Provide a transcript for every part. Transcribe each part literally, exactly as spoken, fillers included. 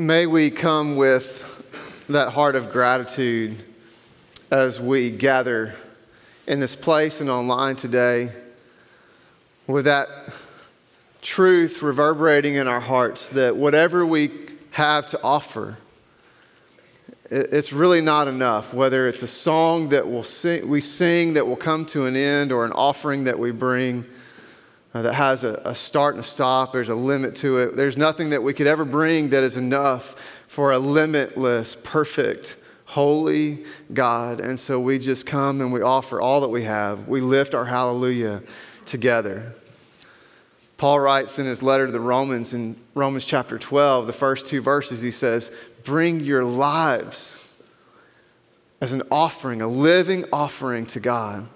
May we come with that heart of gratitude as we gather in this place and online today, with that truth reverberating in our hearts that whatever we have to offer, it's really not enough, whether it's a song that we'll sing, we sing that will come to an end, or an offering that we bring uh, that has a, a start and a stop. There's a limit to it. There's nothing that we could ever bring that is enough for a limitless, perfect, holy God. And so we just come and we offer all that we have. We lift our hallelujah together. Paul writes in his letter to the Romans, in Romans chapter twelve, the first two verses, he says, bring your lives as an offering, a living offering to God,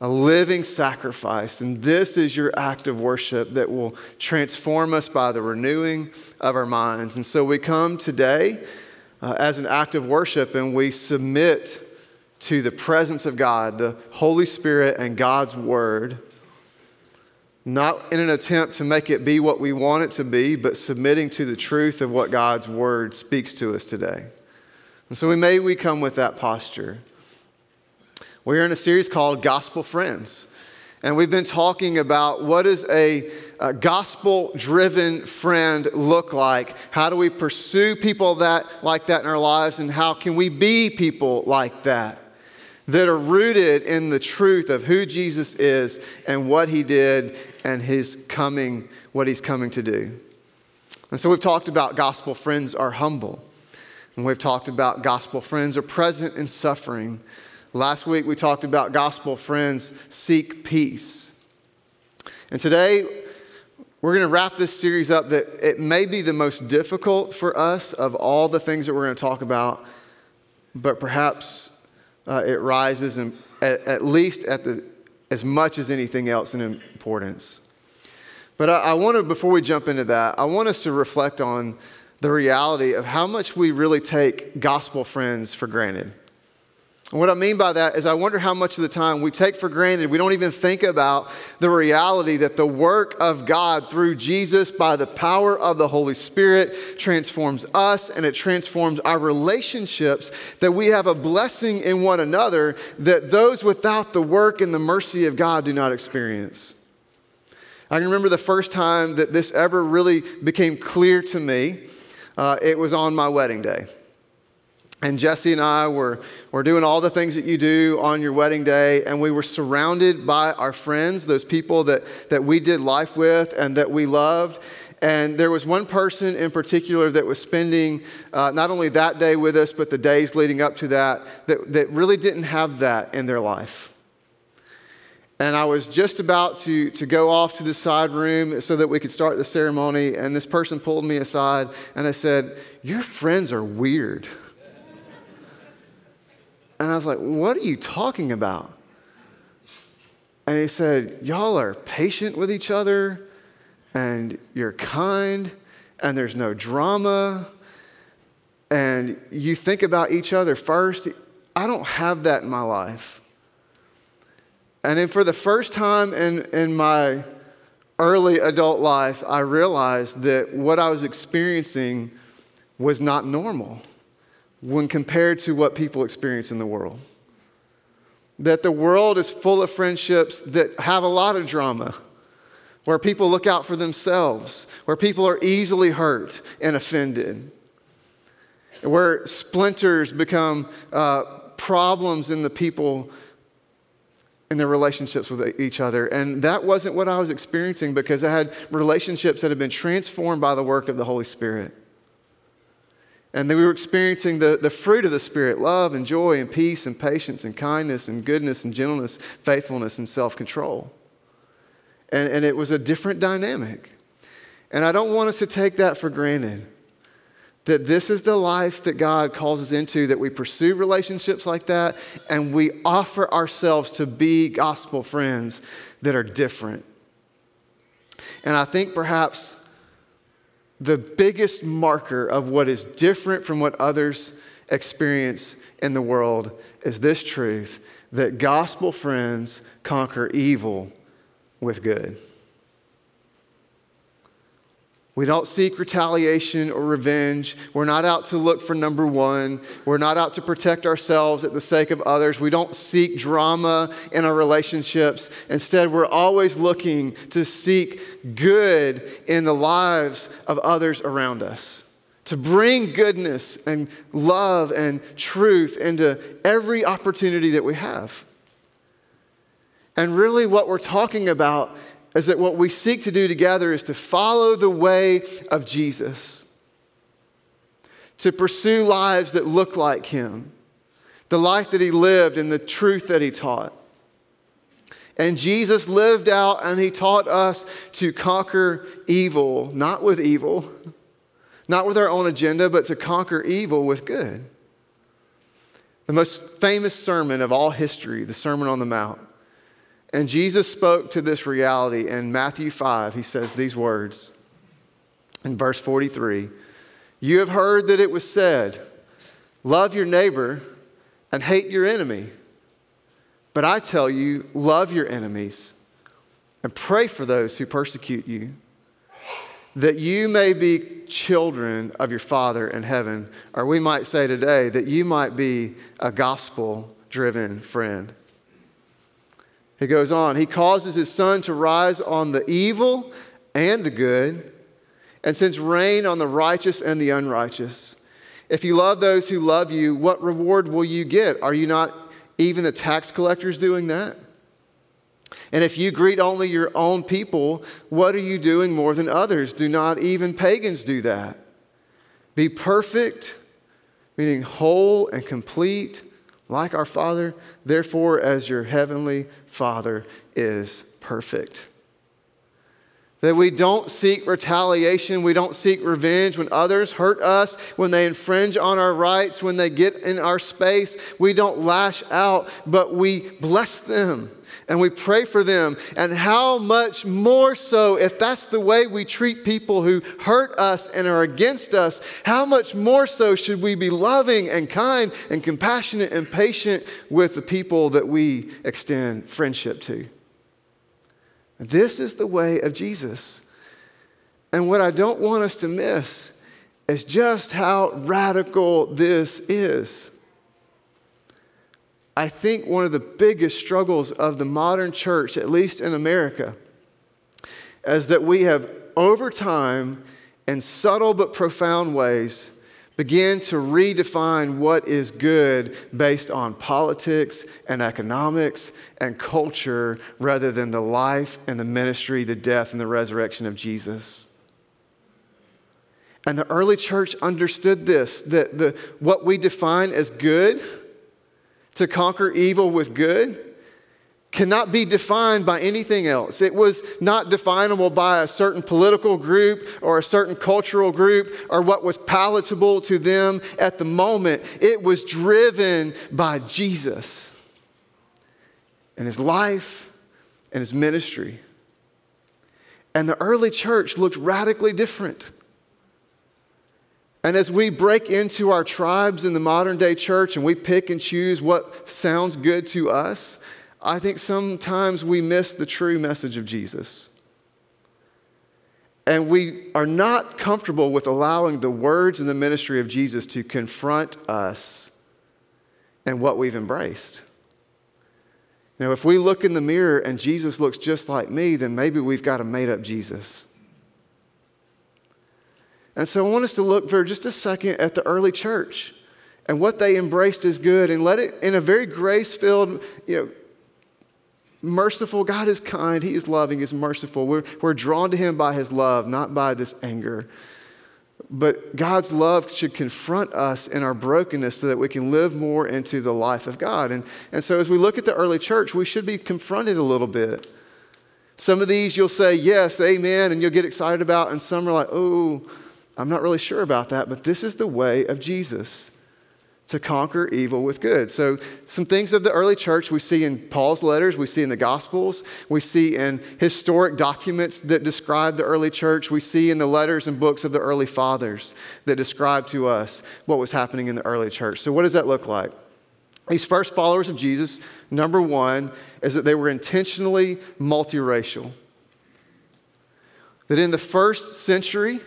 a living sacrifice. And this is your act of worship that will transform us by the renewing of our minds. And so we come today uh, as an act of worship, and we submit to the presence of God, the Holy Spirit, and God's Word, not in an attempt to make it be what we want it to be, but submitting to the truth of what God's Word speaks to us today. And so we may we come with that posture. We're in a series called Gospel Friends, and we've been talking about what does a, a gospel-driven friend look like? How do we pursue people that like that in our lives, and how can we be people like that? That are rooted in the truth of who Jesus is and what he did and his coming, what he's coming to do. And so we've talked about gospel friends are humble. And we've talked about gospel friends are present in suffering. Last week we talked about gospel friends seek peace. And today we're going to wrap this series up that it may be the most difficult for us of all the things that we're going to talk about, but perhaps Uh, it rises in, at, at least at the as much as anything else in importance. But I, I want to, before we jump into that, I want us to reflect on the reality of how much we really take gospel friends for granted. And what I mean by that is I wonder how much of the time we take for granted, we don't even think about the reality that the work of God through Jesus by the power of the Holy Spirit transforms us, and it transforms our relationships, that we have a blessing in one another that those without the work and the mercy of God do not experience. I remember the first time that this ever really became clear to me, uh, it was on my wedding day. And Jesse and I were, were doing all the things that you do on your wedding day, and we were surrounded by our friends, those people that, that we did life with and that we loved. And there was one person in particular that was spending uh, not only that day with us, but the days leading up to that, that, that really didn't have that in their life. And I was just about to, to go off to the side room so that we could start the ceremony, and this person pulled me aside, and I said, "Your friends are weird." And I was like, "What are you talking about?" And he said, "Y'all are patient with each other, and you're kind, and there's no drama, and you think about each other first. I don't have that in my life." And then for the first time in, in my early adult life, I realized that what I was experiencing was not normal when compared to what people experience in the world. That the world is full of friendships that have a lot of drama, where people look out for themselves, where people are easily hurt and offended, where splinters become uh, problems in the people in their relationships with each other. And that wasn't what I was experiencing, because I had relationships that had been transformed by the work of the Holy Spirit. And then we were experiencing the, the fruit of the Spirit, love and joy and peace and patience and kindness and goodness and gentleness, faithfulness and self-control. And, and it was a different dynamic. And I don't want us to take that for granted, that this is the life that God calls us into, that we pursue relationships like that, and we offer ourselves to be gospel friends that are different. And I think perhaps the biggest marker of what is different from what others experience in the world is this truth, that gospel friends conquer evil with good. We don't seek retaliation or revenge. We're not out to look for number one. We're not out to protect ourselves at the sake of others. We don't seek drama in our relationships. Instead, we're always looking to seek good in the lives of others around us, to bring goodness and love and truth into every opportunity that we have. And really what we're talking about is that what we seek to do together is to follow the way of Jesus, to pursue lives that look like him, the life that he lived and the truth that he taught. And Jesus lived out and he taught us to conquer evil, not with evil, not with our own agenda, but to conquer evil with good. The most famous sermon of all history, the Sermon on the Mount. And Jesus spoke to this reality in Matthew five. He says these words in verse forty-three. You have heard that it was said, love your neighbor and hate your enemy. But I tell you, love your enemies and pray for those who persecute you, that you may be children of your Father in heaven. Or we might say today that you might be a gospel-driven friend. He goes on, he causes his sun to rise on the evil and the good, and sends rain on the righteous and the unrighteous. If you love those who love you, what reward will you get? Are you not even the tax collectors doing that? And if you greet only your own people, what are you doing more than others? Do not even pagans do that? Be perfect, meaning whole and complete, like our Father, therefore, as your heavenly Father is perfect. That we don't seek retaliation, we don't seek revenge when others hurt us, when they infringe on our rights, when they get in our space. We don't lash out, but we bless them and we pray for them. And how much more so if that's the way we treat people who hurt us and are against us, how much more so should we be loving and kind and compassionate and patient with the people that we extend friendship to? This is the way of Jesus. And what I don't want us to miss is just how radical this is. I think one of the biggest struggles of the modern church, at least in America, is that we have over time, in subtle but profound ways, began to redefine what is good based on politics and economics and culture rather than the life and the ministry, the death and the resurrection of Jesus. And the early church understood this, that the, what we define as good, to conquer evil with good, cannot be defined by anything else. It was not definable by a certain political group or a certain cultural group or what was palatable to them at the moment. It was driven by Jesus and his life and his ministry. And the early church looked radically different. And as we break into our tribes in the modern day church and we pick and choose what sounds good to us, I think sometimes we miss the true message of Jesus. And we are not comfortable with allowing the words and the ministry of Jesus to confront us and what we've embraced. Now, if we look in the mirror and Jesus looks just like me, then maybe we've got a made-up Jesus. And so I want us to look for just a second at the early church and what they embraced as good, and let it, in a very grace-filled, you know, merciful, God is kind, he is loving, he is merciful. We're, we're drawn to him by his love, not by this anger. But God's love should confront us in our brokenness so that we can live more into the life of God. And, and so as we look at the early church, we should be confronted a little bit. Some of these you'll say, yes, amen, and you'll get excited about, and some are like, oh, I'm not really sure about that, but this is the way of Jesus, to conquer evil with good. So some things of the early church we see in Paul's letters, we see in the Gospels, we see in historic documents that describe the early church, we see in the letters and books of the early fathers that describe to us what was happening in the early church. So what does that look like? These first followers of Jesus, number one, is that they were intentionally multiracial. that in the first century,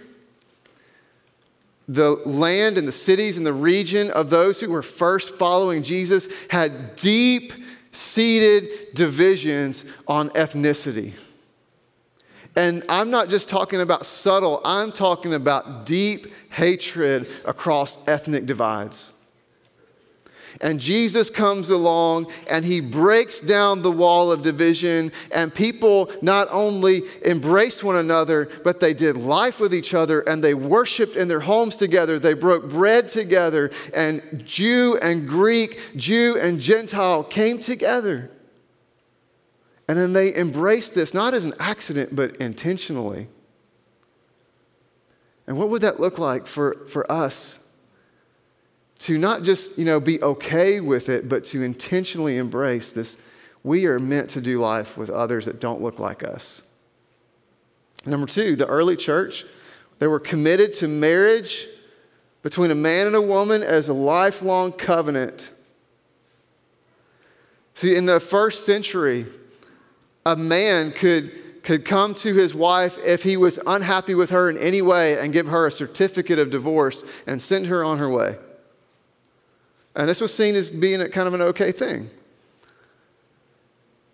the land and the cities and the region of those who were first following Jesus had deep-seated divisions on ethnicity. And I'm not just talking about subtle, I'm talking about deep hatred across ethnic divides. And Jesus comes along and he breaks down the wall of division, and people not only embraced one another, but they did life with each other, and they worshiped in their homes together. They broke bread together, and Jew and Greek, Jew and Gentile came together. And then they embraced this, not as an accident, but intentionally. And what would that look like for, for us? To not just, you know, be okay with it, but to intentionally embrace this. We are meant to do life with others that don't look like us. Number two, the early church, they were committed to marriage between a man and a woman as a lifelong covenant. See, in the first century, a man could, could come to his wife if he was unhappy with her in any way and give her a certificate of divorce and send her on her way. And this was seen as being a kind of an okay thing.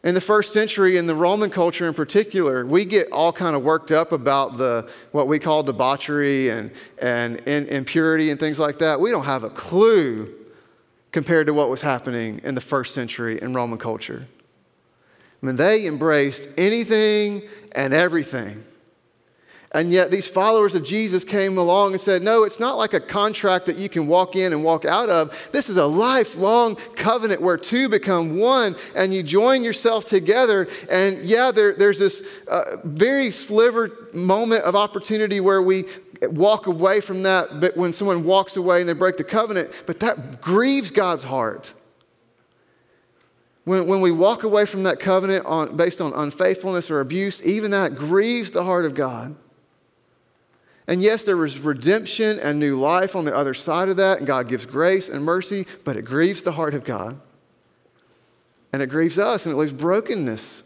In the first century, in the Roman culture in particular, we get all kind of worked up about the what we call debauchery and, and, and impurity and things like that. We don't have a clue compared to what was happening in the first century in Roman culture. I mean, they embraced anything and everything. And yet these followers of Jesus came along and said, no, it's not like a contract that you can walk in and walk out of. This is a lifelong covenant where two become one and you join yourself together. And yeah, there, there's this uh, very sliver moment of opportunity where we walk away from that, but when someone walks away and they break the covenant, but that grieves God's heart. When, when we walk away from that covenant on, based on unfaithfulness or abuse, even that grieves the heart of God. And yes, there was redemption and new life on the other side of that, and God gives grace and mercy, but it grieves the heart of God. And it grieves us, and it leaves brokenness.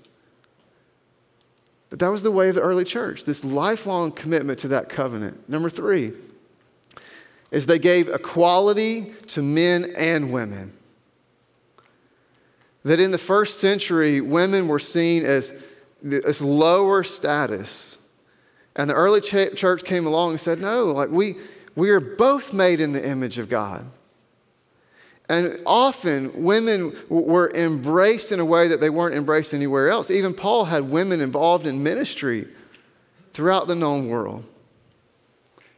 But that was the way of the early church, this lifelong commitment to that covenant. Number three is they gave equality to men and women. That in the first century, women were seen as this lower status. And the early ch- church came along and said, no, like we, we are both made in the image of God. And often women w- were embraced in a way that they weren't embraced anywhere else. Even Paul had women involved in ministry throughout the known world.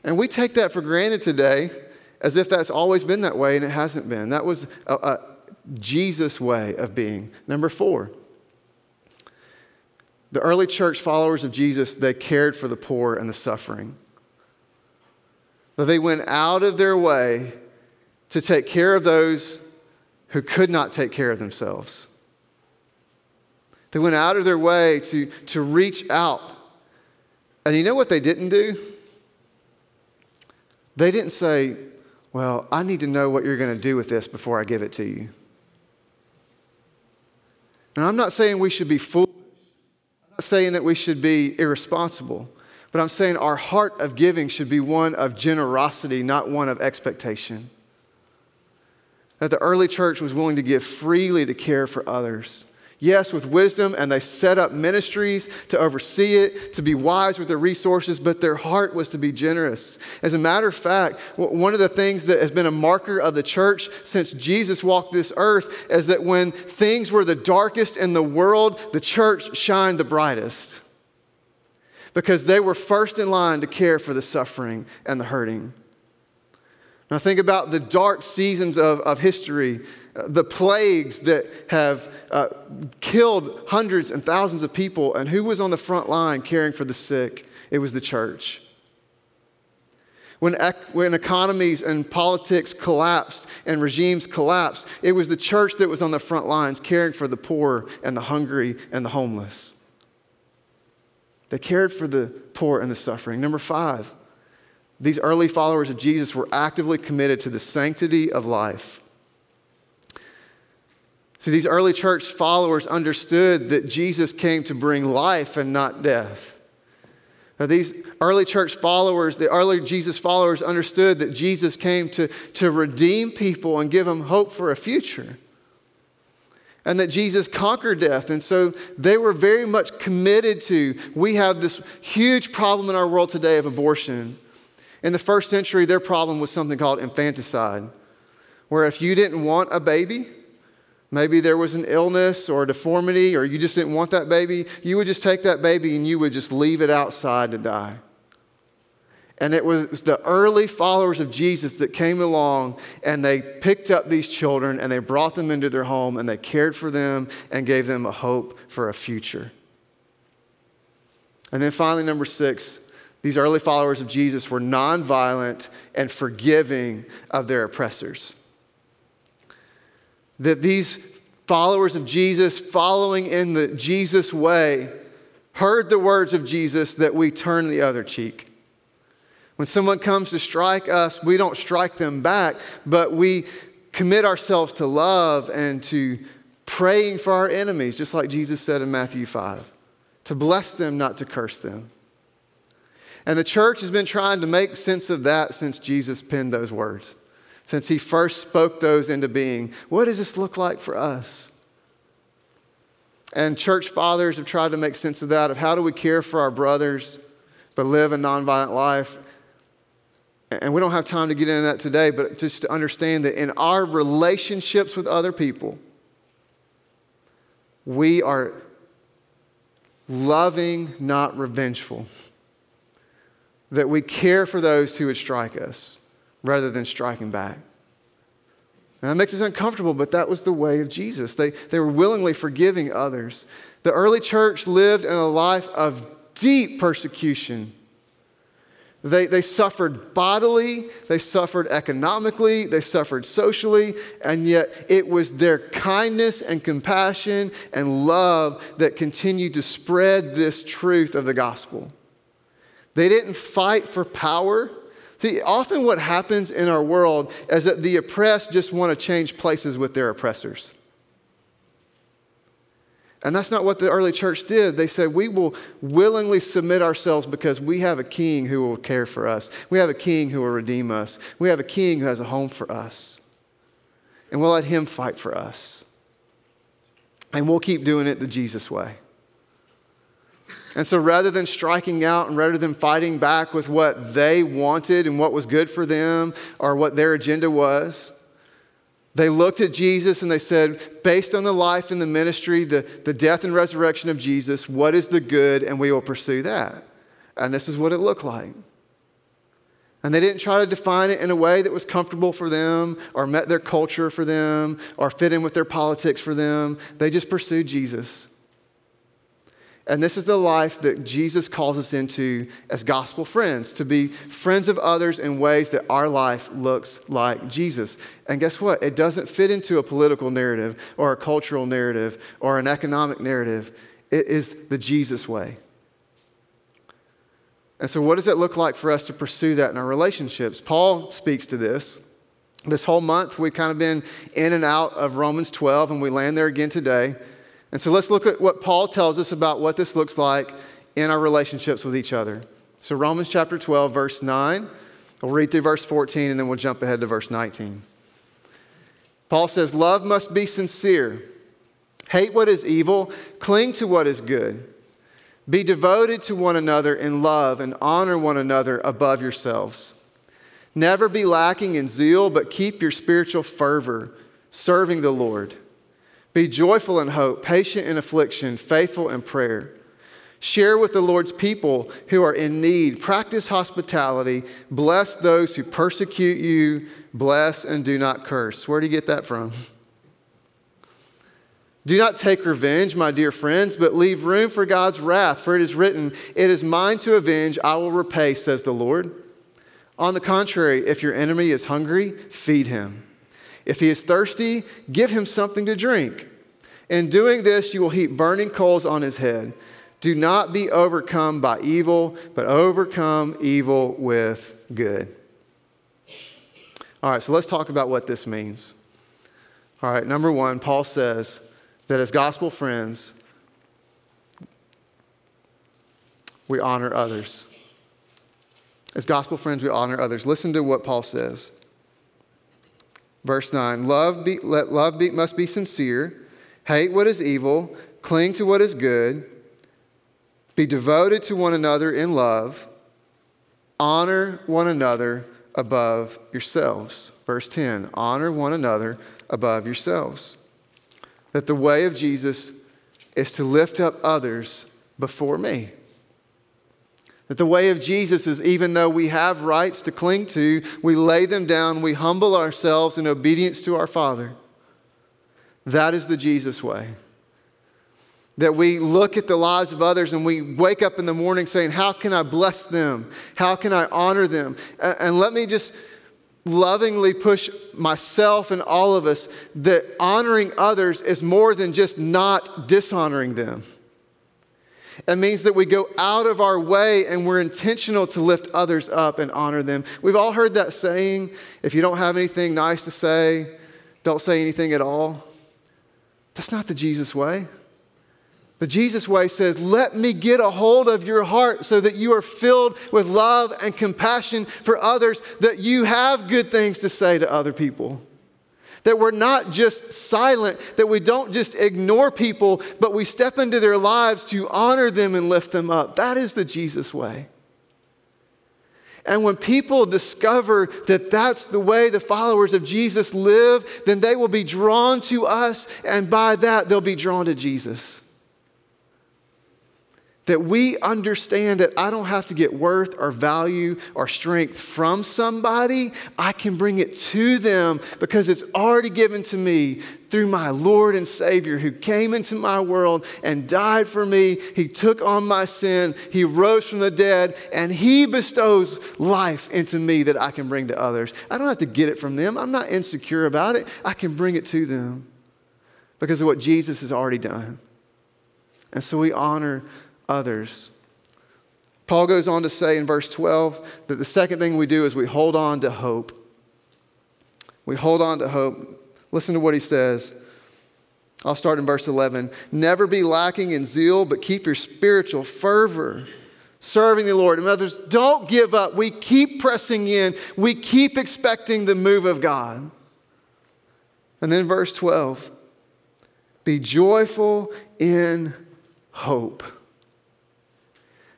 And we take that for granted today as if that's always been that way, and it hasn't been. That was a, a Jesus way of being. Number four. The early church followers of Jesus, they cared for the poor and the suffering. They went out of their way to take care of those who could not take care of themselves. They went out of their way to, to reach out. And you know what they didn't do? They didn't say, well, I need to know what you're going to do with this before I give it to you. And I'm not saying we should be fooled. Saying that we should be irresponsible, but I'm saying our heart of giving should be one of generosity, not one of expectation. That the early church was willing to give freely to care for others. Yes, with wisdom, and they set up ministries to oversee it, to be wise with their resources, but their heart was to be generous. As a matter of fact, one of the things that has been a marker of the church since Jesus walked this earth is that when things were the darkest in the world, the church shined the brightest because they were first in line to care for the suffering and the hurting. Now think about the dark seasons of, of history, the plagues that have uh, killed hundreds and thousands of people, and who was on the front line caring for the sick? It was the church. When, ec- when economies and politics collapsed and regimes collapsed, it was the church that was on the front lines caring for the poor and the hungry and the homeless. They cared for the poor and the suffering. Number five, these early followers of Jesus were actively committed to the sanctity of life. See, these early church followers understood that Jesus came to bring life and not death. Now, these early church followers, the early Jesus followers, understood that Jesus came to, to redeem people and give them hope for a future. And that Jesus conquered death. And so they were very much committed to, we have this huge problem in our world today of abortion. In the first century, their problem was something called infanticide, where if you didn't want a baby, maybe there was an illness or a deformity, or you just didn't want that baby, you would just take that baby and you would just leave it outside to die. And it was the early followers of Jesus that came along and they picked up these children and they brought them into their home and they cared for them and gave them a hope for a future. And then finally, number six, these early followers of Jesus were nonviolent and forgiving of their oppressors. That these followers of Jesus, following in the Jesus way, heard the words of Jesus that we turn the other cheek. When someone comes to strike us, we don't strike them back, but we commit ourselves to love and to praying for our enemies, just like Jesus said in Matthew five, to bless them, not to curse them. And the church has been trying to make sense of that since Jesus penned those words. Since he first spoke those into being, what does this look like for us? And church fathers have tried to make sense of that, of how do we care for our brothers but live a nonviolent life? And we don't have time to get into that today, but just to understand that in our relationships with other people, we are loving, not revengeful. That we care for those who would strike us, rather than striking back. And that makes us uncomfortable, but that was the way of Jesus. They, they were willingly forgiving others. The early church lived in a life of deep persecution. They, they suffered bodily, they suffered economically, they suffered socially, and yet it was their kindness and compassion and love that continued to spread this truth of the gospel. They didn't fight for power. See, often what happens in our world is that the oppressed just want to change places with their oppressors. And that's not what the early church did. They said, we will willingly submit ourselves because we have a king who will care for us. We have a king who will redeem us. We have a king who has a home for us. And we'll let him fight for us. And we'll keep doing it the Jesus way. And so rather than striking out and rather than fighting back with what they wanted and what was good for them or what their agenda was, they looked at Jesus and they said, based on the life and the ministry, the, the death and resurrection of Jesus, what is the good? And we will pursue that. And this is what it looked like. And they didn't try to define it in a way that was comfortable for them or met their culture for them or fit in with their politics for them. They just pursued Jesus. And this is the life that Jesus calls us into as gospel friends, to be friends of others in ways that our life looks like Jesus. And guess what? It doesn't fit into a political narrative or a cultural narrative or an economic narrative. It is the Jesus way. And so what does it look like for us to pursue that in our relationships? Paul speaks to this. This whole month, we've kind of been in and out of Romans twelve, and we land there again today. And so let's look at what Paul tells us about what this looks like in our relationships with each other. So Romans chapter twelve, verse nine, we'll read through verse fourteen, and then we'll jump ahead to verse nineteen. Paul says, love must be sincere. Hate what is evil, cling to what is good. Be devoted to one another in love and honor one another above yourselves. Never be lacking in zeal, but keep your spiritual fervor, serving the Lord. Be joyful in hope, patient in affliction, faithful in prayer. Share with the Lord's people who are in need. Practice hospitality. Bless those who persecute you. Bless and do not curse. Where do you get that from? Do not take revenge, my dear friends, but leave room for God's wrath, for it is written, it is mine to avenge, I will repay, says the Lord. On the contrary, if your enemy is hungry, feed him. If he is thirsty, give him something to drink. In doing this, you will heap burning coals on his head. Do not be overcome by evil, but overcome evil with good. All right, so let's talk about what this means. All right, number one, Paul says that as gospel friends, we honor others. As gospel friends, we honor others. Listen to what Paul says. Verse nine, love be, let love be, must be sincere. Hate what is evil. Cling to what is good. Be devoted to one another in love. Honor one another above yourselves. Verse ten, honor one another above yourselves. That the way of Jesus is to lift up others before me. That the way of Jesus is, even though we have rights to cling to, we lay them down, we humble ourselves in obedience to our Father. That is the Jesus way. That we look at the lives of others and we wake up in the morning saying, how can I bless them? How can I honor them? And let me just lovingly push myself and all of us that honoring others is more than just not dishonoring them. It means that we go out of our way and we're intentional to lift others up and honor them. We've all heard that saying, if you don't have anything nice to say, don't say anything at all. That's not the Jesus way. The Jesus way says, let me get a hold of your heart so that you are filled with love and compassion for others, that you have good things to say to other people. That we're not just silent, that we don't just ignore people, but we step into their lives to honor them and lift them up. That is the Jesus way. And when people discover that that's the way the followers of Jesus live, then they will be drawn to us, and by that, they'll be drawn to Jesus. That we understand that I don't have to get worth or value or strength from somebody. I can bring it to them because it's already given to me through my Lord and Savior who came into my world and died for me. He took on my sin. He rose from the dead, and he bestows life into me that I can bring to others. I don't have to get it from them. I'm not insecure about it. I can bring it to them because of what Jesus has already done. And so we honor others. Paul goes on to say in verse twelve that the second thing we do is we hold on to hope. We hold on to hope. Listen to what he says. I'll start in verse eleven. Never be lacking in zeal, but keep your spiritual fervor, serving the Lord. And others, don't give up. We keep pressing in. We keep expecting the move of God. And then verse twelve, be joyful in hope.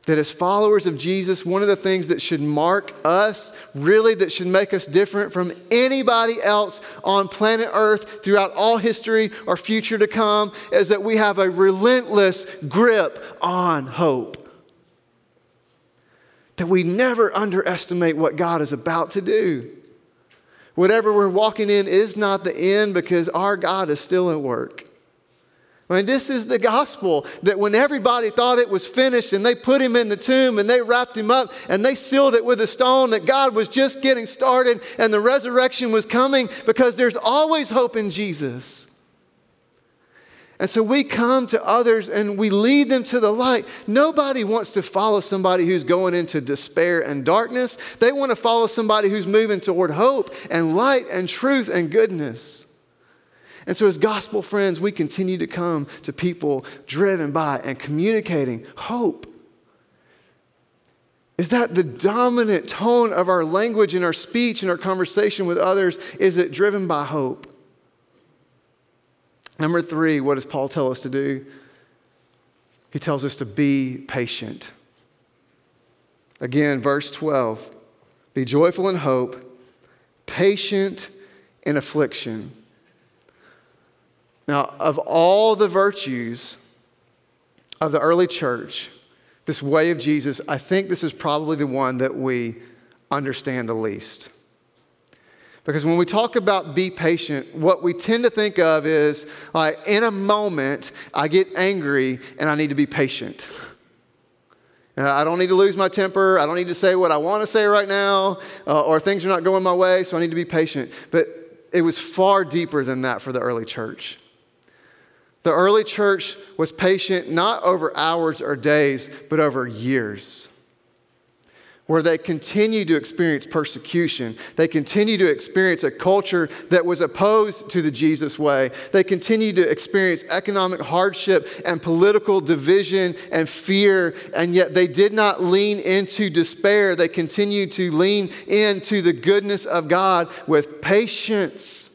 That as followers of Jesus, one of the things that should mark us, really that should make us different from anybody else on planet Earth throughout all history or future to come, is that we have a relentless grip on hope. That we never underestimate what God is about to do. Whatever we're walking in is not the end because our God is still at work. I mean, this is the gospel, that when everybody thought it was finished and they put him in the tomb and they wrapped him up and they sealed it with a stone, that God was just getting started and the resurrection was coming because there's always hope in Jesus. And so we come to others and we lead them to the light. Nobody wants to follow somebody who's going into despair and darkness. They want to follow somebody who's moving toward hope and light and truth and goodness. And so as gospel friends, we continue to come to people driven by and communicating hope. Is that the dominant tone of our language and our speech and our conversation with others? Is it driven by hope? Number three, what does Paul tell us to do? He tells us to be patient. Again, verse twelve, be joyful in hope, patient in affliction. Now, of all the virtues of the early church, this way of Jesus, I think this is probably the one that we understand the least. Because when we talk about be patient, what we tend to think of is, like, in a moment, I get angry and I need to be patient. And I don't need to lose my temper. I don't need to say what I want to say right now, uh, or things are not going my way, so I need to be patient. But it was far deeper than that for the early church. The early church was patient not over hours or days, but over years. where they continue to experience persecution. They continue to experience a culture that was opposed to the Jesus way. They continue to experience economic hardship and political division and fear, and yet they did not lean into despair. They continued to lean into the goodness of God with patience.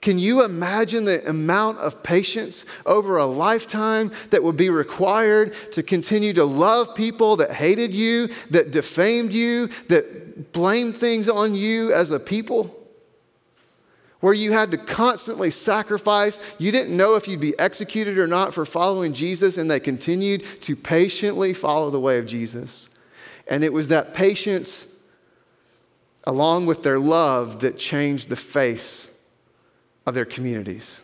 Can you imagine the amount of patience over a lifetime that would be required to continue to love people that hated you, that defamed you, that blamed things on you as a people? Where you had to constantly sacrifice. You didn't know if you'd be executed or not for following Jesus, and they continued to patiently follow the way of Jesus. And it was that patience along with their love that changed the face of their communities.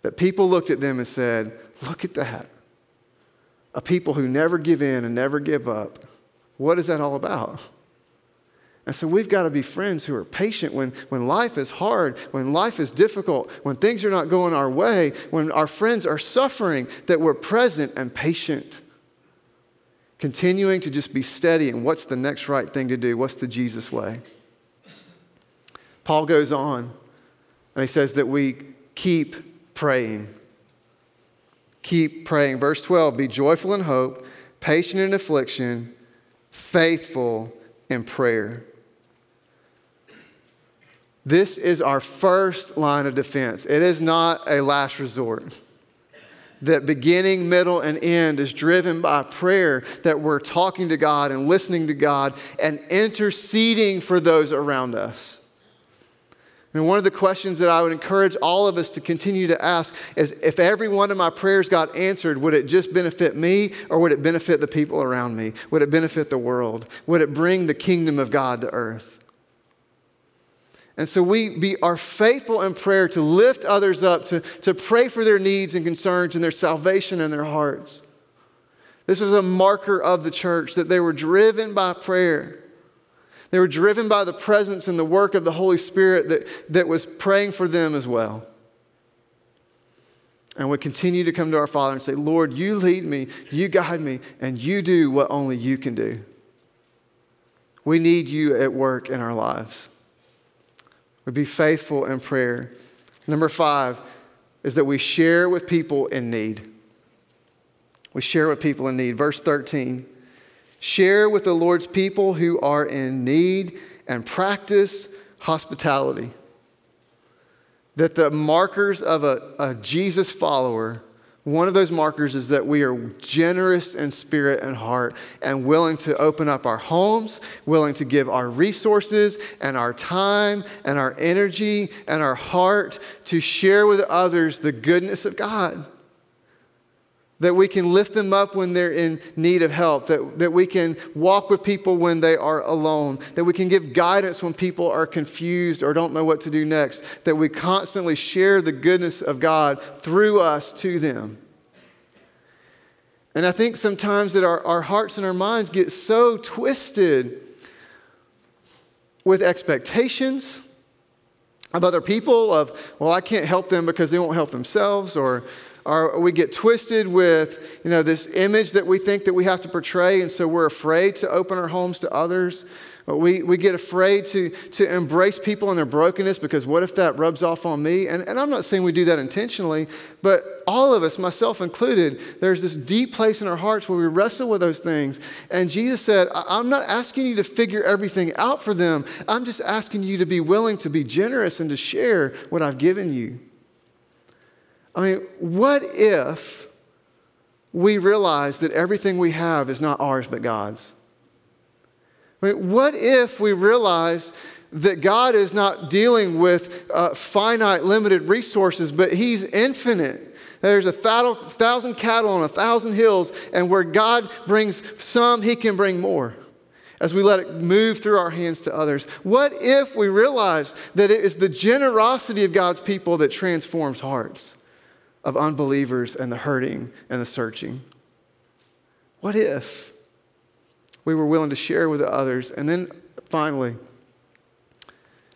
That people looked at them and said, look at that. A people who never give in and never give up. What is that all about? And so we've got to be friends who are patient when, when life is hard, when life is difficult, when things are not going our way, when our friends are suffering, that we're present and patient. Continuing to just be steady and what's the next right thing to do? What's the Jesus way? Paul goes on. And he says that we keep praying. Keep praying. Verse twelve, be joyful in hope, patient in affliction, faithful in prayer. This is our first line of defense. It is not a last resort. That beginning, middle, and end is driven by prayer, that we're talking to God and listening to God and interceding for those around us. And one of the questions that I would encourage all of us to continue to ask is, if every one of my prayers got answered, would it just benefit me, or would it benefit the people around me? Would it benefit the world? Would it bring the kingdom of God to earth? And so we be, are faithful in prayer to lift others up, to, to pray for their needs and concerns and their salvation in their hearts. This was a marker of the church, that they were driven by prayer. They were driven by the presence and the work of the Holy Spirit that, that was praying for them as well. And we continue to come to our Father and say, Lord, you lead me, you guide me, and you do what only you can do. We need you at work in our lives. We be faithful in prayer. Number five is that we share with people in need. We share with people in need. Verse thirteen. Share with the Lord's people who are in need and practice hospitality. That the markers of a, a Jesus follower, one of those markers is that we are generous in spirit and heart and willing to open up our homes, willing to give our resources and our time and our energy and our heart to share with others the goodness of God. That we can lift them up when they're in need of help. That, that we can walk with people when they are alone. That we can give guidance when people are confused or don't know what to do next. That we constantly share the goodness of God through us to them. And I think sometimes that our, our hearts and our minds get so twisted with expectations of other people of, well, I can't help them because they won't help themselves, or Or we get twisted with, you know, this image that we think that we have to portray, and so we're afraid to open our homes to others. We, we get afraid to, to embrace people and their brokenness because what if that rubs off on me? And, and I'm not saying we do that intentionally, but all of us, myself included, there's this deep place in our hearts where we wrestle with those things. And Jesus said, I'm not asking you to figure everything out for them. I'm just asking you to be willing to be generous and to share what I've given you. I mean, what if we realize that everything we have is not ours but God's? I mean, what if we realize that God is not dealing with uh, finite, limited resources, but He's infinite? There's a thousand cattle on a thousand hills, and where God brings some, He can bring more, as we let it move through our hands to others. What if we realize that it is the generosity of God's people that transforms hearts of unbelievers and the hurting and the searching? What if we were willing to share with others? And then finally,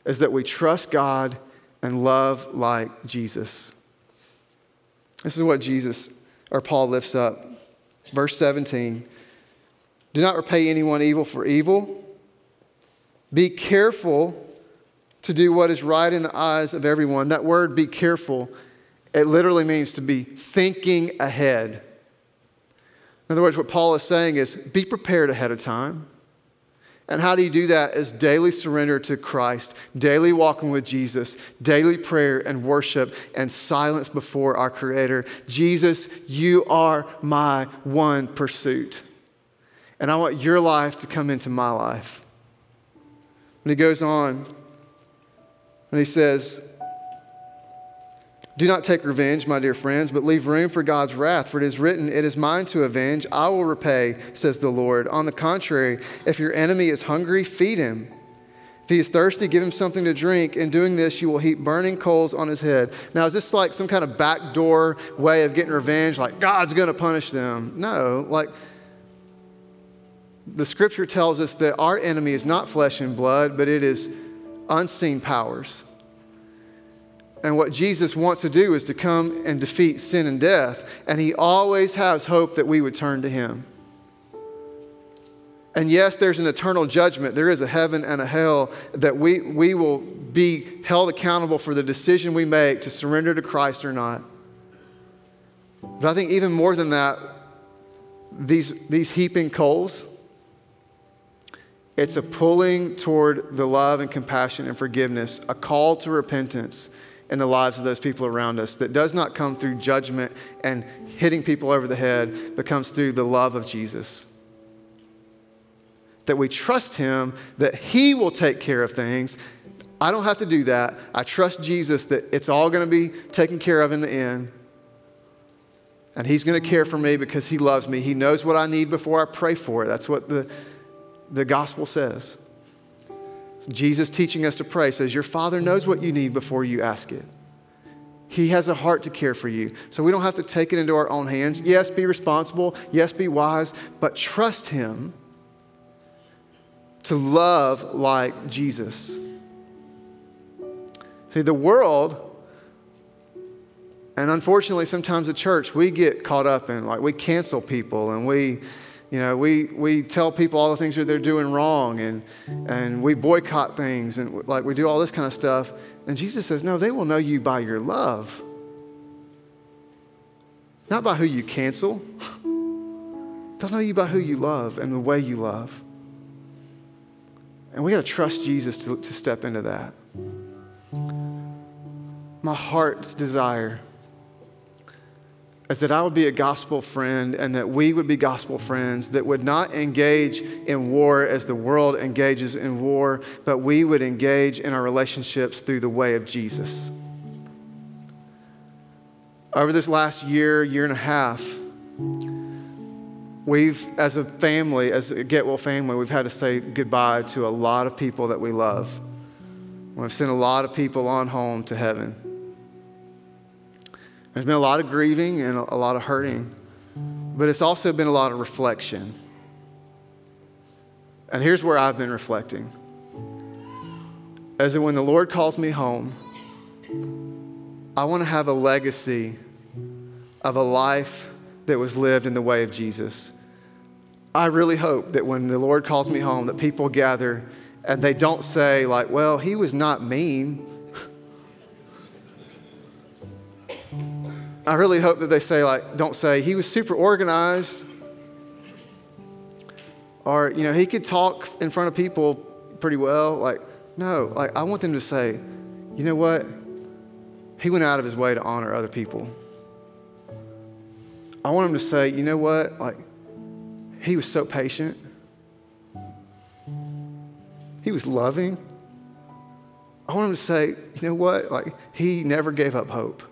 is that we trust God and love like Jesus. This is what Jesus, or Paul, lifts up. Verse seventeen, Do not repay anyone evil for evil. Be careful to do what is right in the eyes of everyone. That word, be careful, it literally means to be thinking ahead. In other words, what Paul is saying is be prepared ahead of time. And how do you do that? Is daily surrender to Christ, daily walking with Jesus, daily prayer and worship and silence before our Creator. Jesus, you are my one pursuit. And I want your life to come into my life. And he goes on and he says, do not take revenge, my dear friends, but leave room for God's wrath. For it is written, it is mine to avenge. I will repay, says the Lord. On the contrary, if your enemy is hungry, feed him. If he is thirsty, give him something to drink. In doing this, you will heap burning coals on his head. Now, is this like some kind of backdoor way of getting revenge? Like God's going to punish them? No, like the scripture tells us that our enemy is not flesh and blood, but it is unseen powers. And what Jesus wants to do is to come and defeat sin and death. And he always has hope that we would turn to him. And yes, there's an eternal judgment. There is a heaven and a hell that we, we will be held accountable for the decision we make to surrender to Christ or not. But I think even more than that, these, these heaping coals, it's a pulling toward the love and compassion and forgiveness, a call to repentance in the lives of those people around us that does not come through judgment and hitting people over the head, but comes through the love of Jesus. That we trust him, that he will take care of things. I don't have to do that. I trust Jesus that it's all going to be taken care of in the end. And he's going to care for me because he loves me. He knows what I need before I pray for it. That's what the, the gospel says. Jesus teaching us to pray says, your Father knows what you need before you ask it. He has a heart to care for you. So we don't have to take it into our own hands. Yes, be responsible. Yes, be wise. But trust him to love like Jesus. See, the world, and unfortunately sometimes the church, we get caught up in, like, we cancel people and we... You know, we, we tell people all the things that they're doing wrong, and and we boycott things, and like we do all this kind of stuff. And Jesus says, no, they will know you by your love. Not by who you cancel. They'll know you by who you love and the way you love. And we got to trust Jesus to, to step into that. My heart's desire is that I would be a gospel friend, and that we would be gospel friends that would not engage in war as the world engages in war, but we would engage in our relationships through the way of Jesus. Over this last year, year and a half, we've, as a family, as a Get Well family, we've had to say goodbye to a lot of people that we love. We've sent a lot of people on home to heaven. There's been a lot of grieving and a lot of hurting, but it's also been a lot of reflection. And here's where I've been reflecting. As in when the Lord calls me home, I want to have a legacy of a life that was lived in the way of Jesus. I really hope that when the Lord calls me home, that people gather and they don't say, like, well, he was not mean. I really hope that they say, like, don't say, he was super organized, or, you know, he could talk in front of people pretty well. Like, no, like, I want them to say, you know what? He went out of his way to honor other people. I want them to say, you know what? Like, he was so patient. He was loving. I want them to say, you know what? Like, he never gave up hope.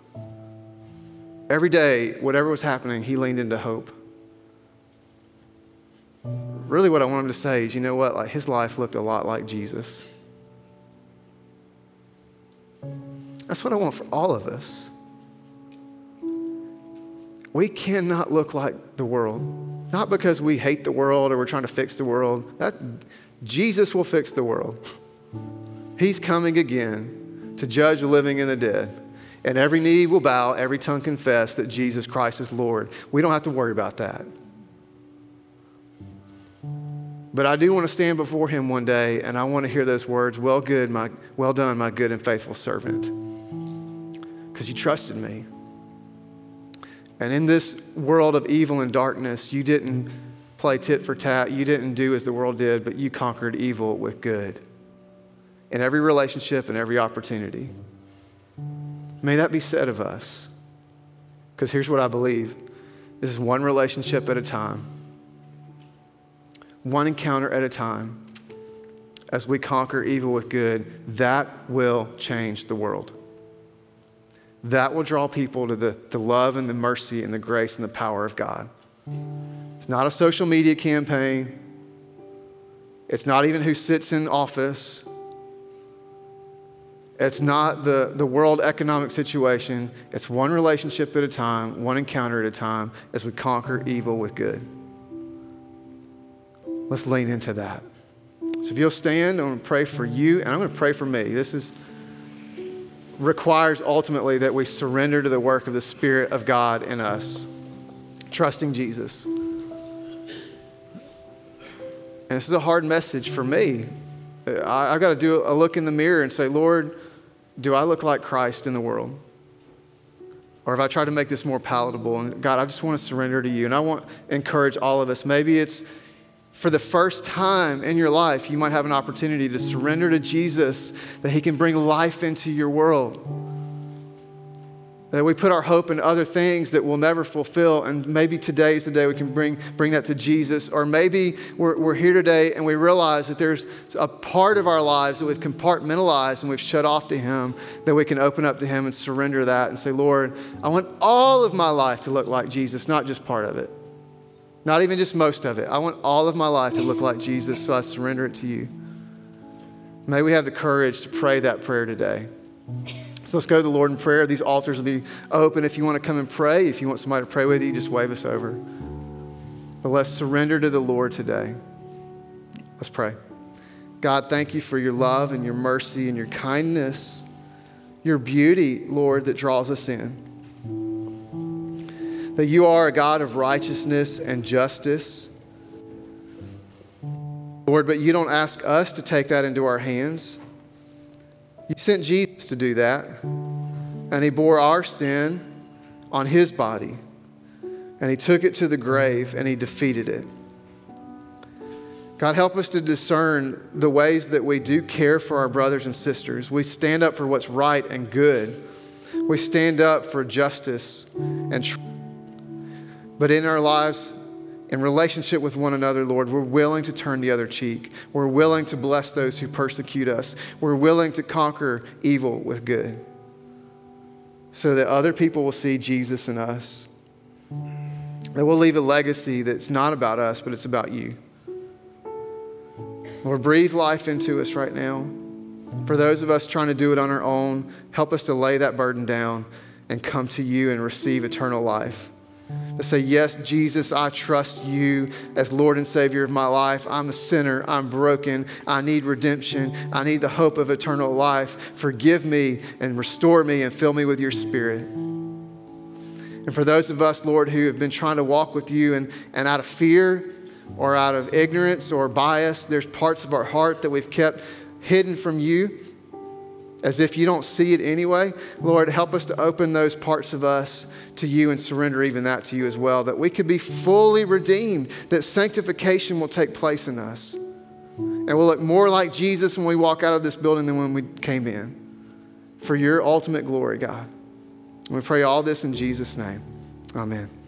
Every day, whatever was happening, he leaned into hope. Really what I want him to say is, you know what? Like, his life looked a lot like Jesus. That's what I want for all of us. We cannot look like the world. Not because we hate the world or we're trying to fix the world. That, Jesus will fix the world. He's coming again to judge the living and the dead. And every knee will bow, every tongue confess that Jesus Christ is Lord. We don't have to worry about that. But I do want to stand before him one day, and I want to hear those words, well good, my, well done, my good and faithful servant, because you trusted me. And in this world of evil and darkness, you didn't play tit for tat. You didn't do as the world did, but you conquered evil with good in every relationship and every opportunity. May that be said of us, because here's what I believe. This is one relationship at a time, one encounter at a time, as we conquer evil with good. That will change the world. That will draw people to the, the love and the mercy and the grace and the power of God. It's not a social media campaign. It's not even who sits in office. It's not the, the world economic situation. It's one relationship at a time, one encounter at a time, as we conquer evil with good. Let's lean into that. So if you'll stand, I'm going to pray for you, and I'm going to pray for me. This is requires ultimately that we surrender to the work of the Spirit of God in us, trusting Jesus. And this is a hard message for me. I, I've got to do a look in the mirror and say, Lord, do I look like Christ in the world? Or have I tried to make this more palatable? And God, I just want to surrender to you. And I want to encourage all of us. Maybe it's for the first time in your life, you might have an opportunity to surrender to Jesus, that he can bring life into your world. That we put our hope in other things that we'll never fulfill, and maybe today's the day we can bring, bring that to Jesus. Or maybe we're, we're here today and we realize that there's a part of our lives that we've compartmentalized and we've shut off to him, that we can open up to him and surrender that and say, Lord, I want all of my life to look like Jesus, not just part of it, not even just most of it. I want all of my life to look like Jesus, so I surrender it to you. May we have the courage to pray that prayer today. So let's go to the Lord in prayer. These altars will be open if you want to come and pray. If you want somebody to pray with you, just wave us over. But let's surrender to the Lord today. Let's pray. God, thank you for your love and your mercy and your kindness, your beauty, Lord, that draws us in. That you are a God of righteousness and justice, Lord, but you don't ask us to take that into our hands. You sent Jesus to do that, and he bore our sin on his body, and he took it to the grave, and he defeated it. God, help us to discern the ways that we do care for our brothers and sisters. We stand up for what's right and good. We stand up for justice and truth. But in our lives, in relationship with one another, Lord, we're willing to turn the other cheek. We're willing to bless those who persecute us. We're willing to conquer evil with good, so that other people will see Jesus in us. That we'll leave a legacy that's not about us, but it's about you. Lord, breathe life into us right now. For those of us trying to do it on our own, help us to lay that burden down and come to you and receive eternal life. To say, yes, Jesus, I trust you as Lord and Savior of my life. I'm a sinner. I'm broken. I need redemption. I need the hope of eternal life. Forgive me and restore me and fill me with your Spirit. And for those of us, Lord, who have been trying to walk with you and, and out of fear or out of ignorance or bias, there's parts of our heart that we've kept hidden from you, as if you don't see it anyway. Lord, help us to open those parts of us to you and surrender even that to you as well, that we could be fully redeemed, that sanctification will take place in us. And we'll look more like Jesus when we walk out of this building than when we came in, for your ultimate glory, God. And we pray all this in Jesus' name. Amen.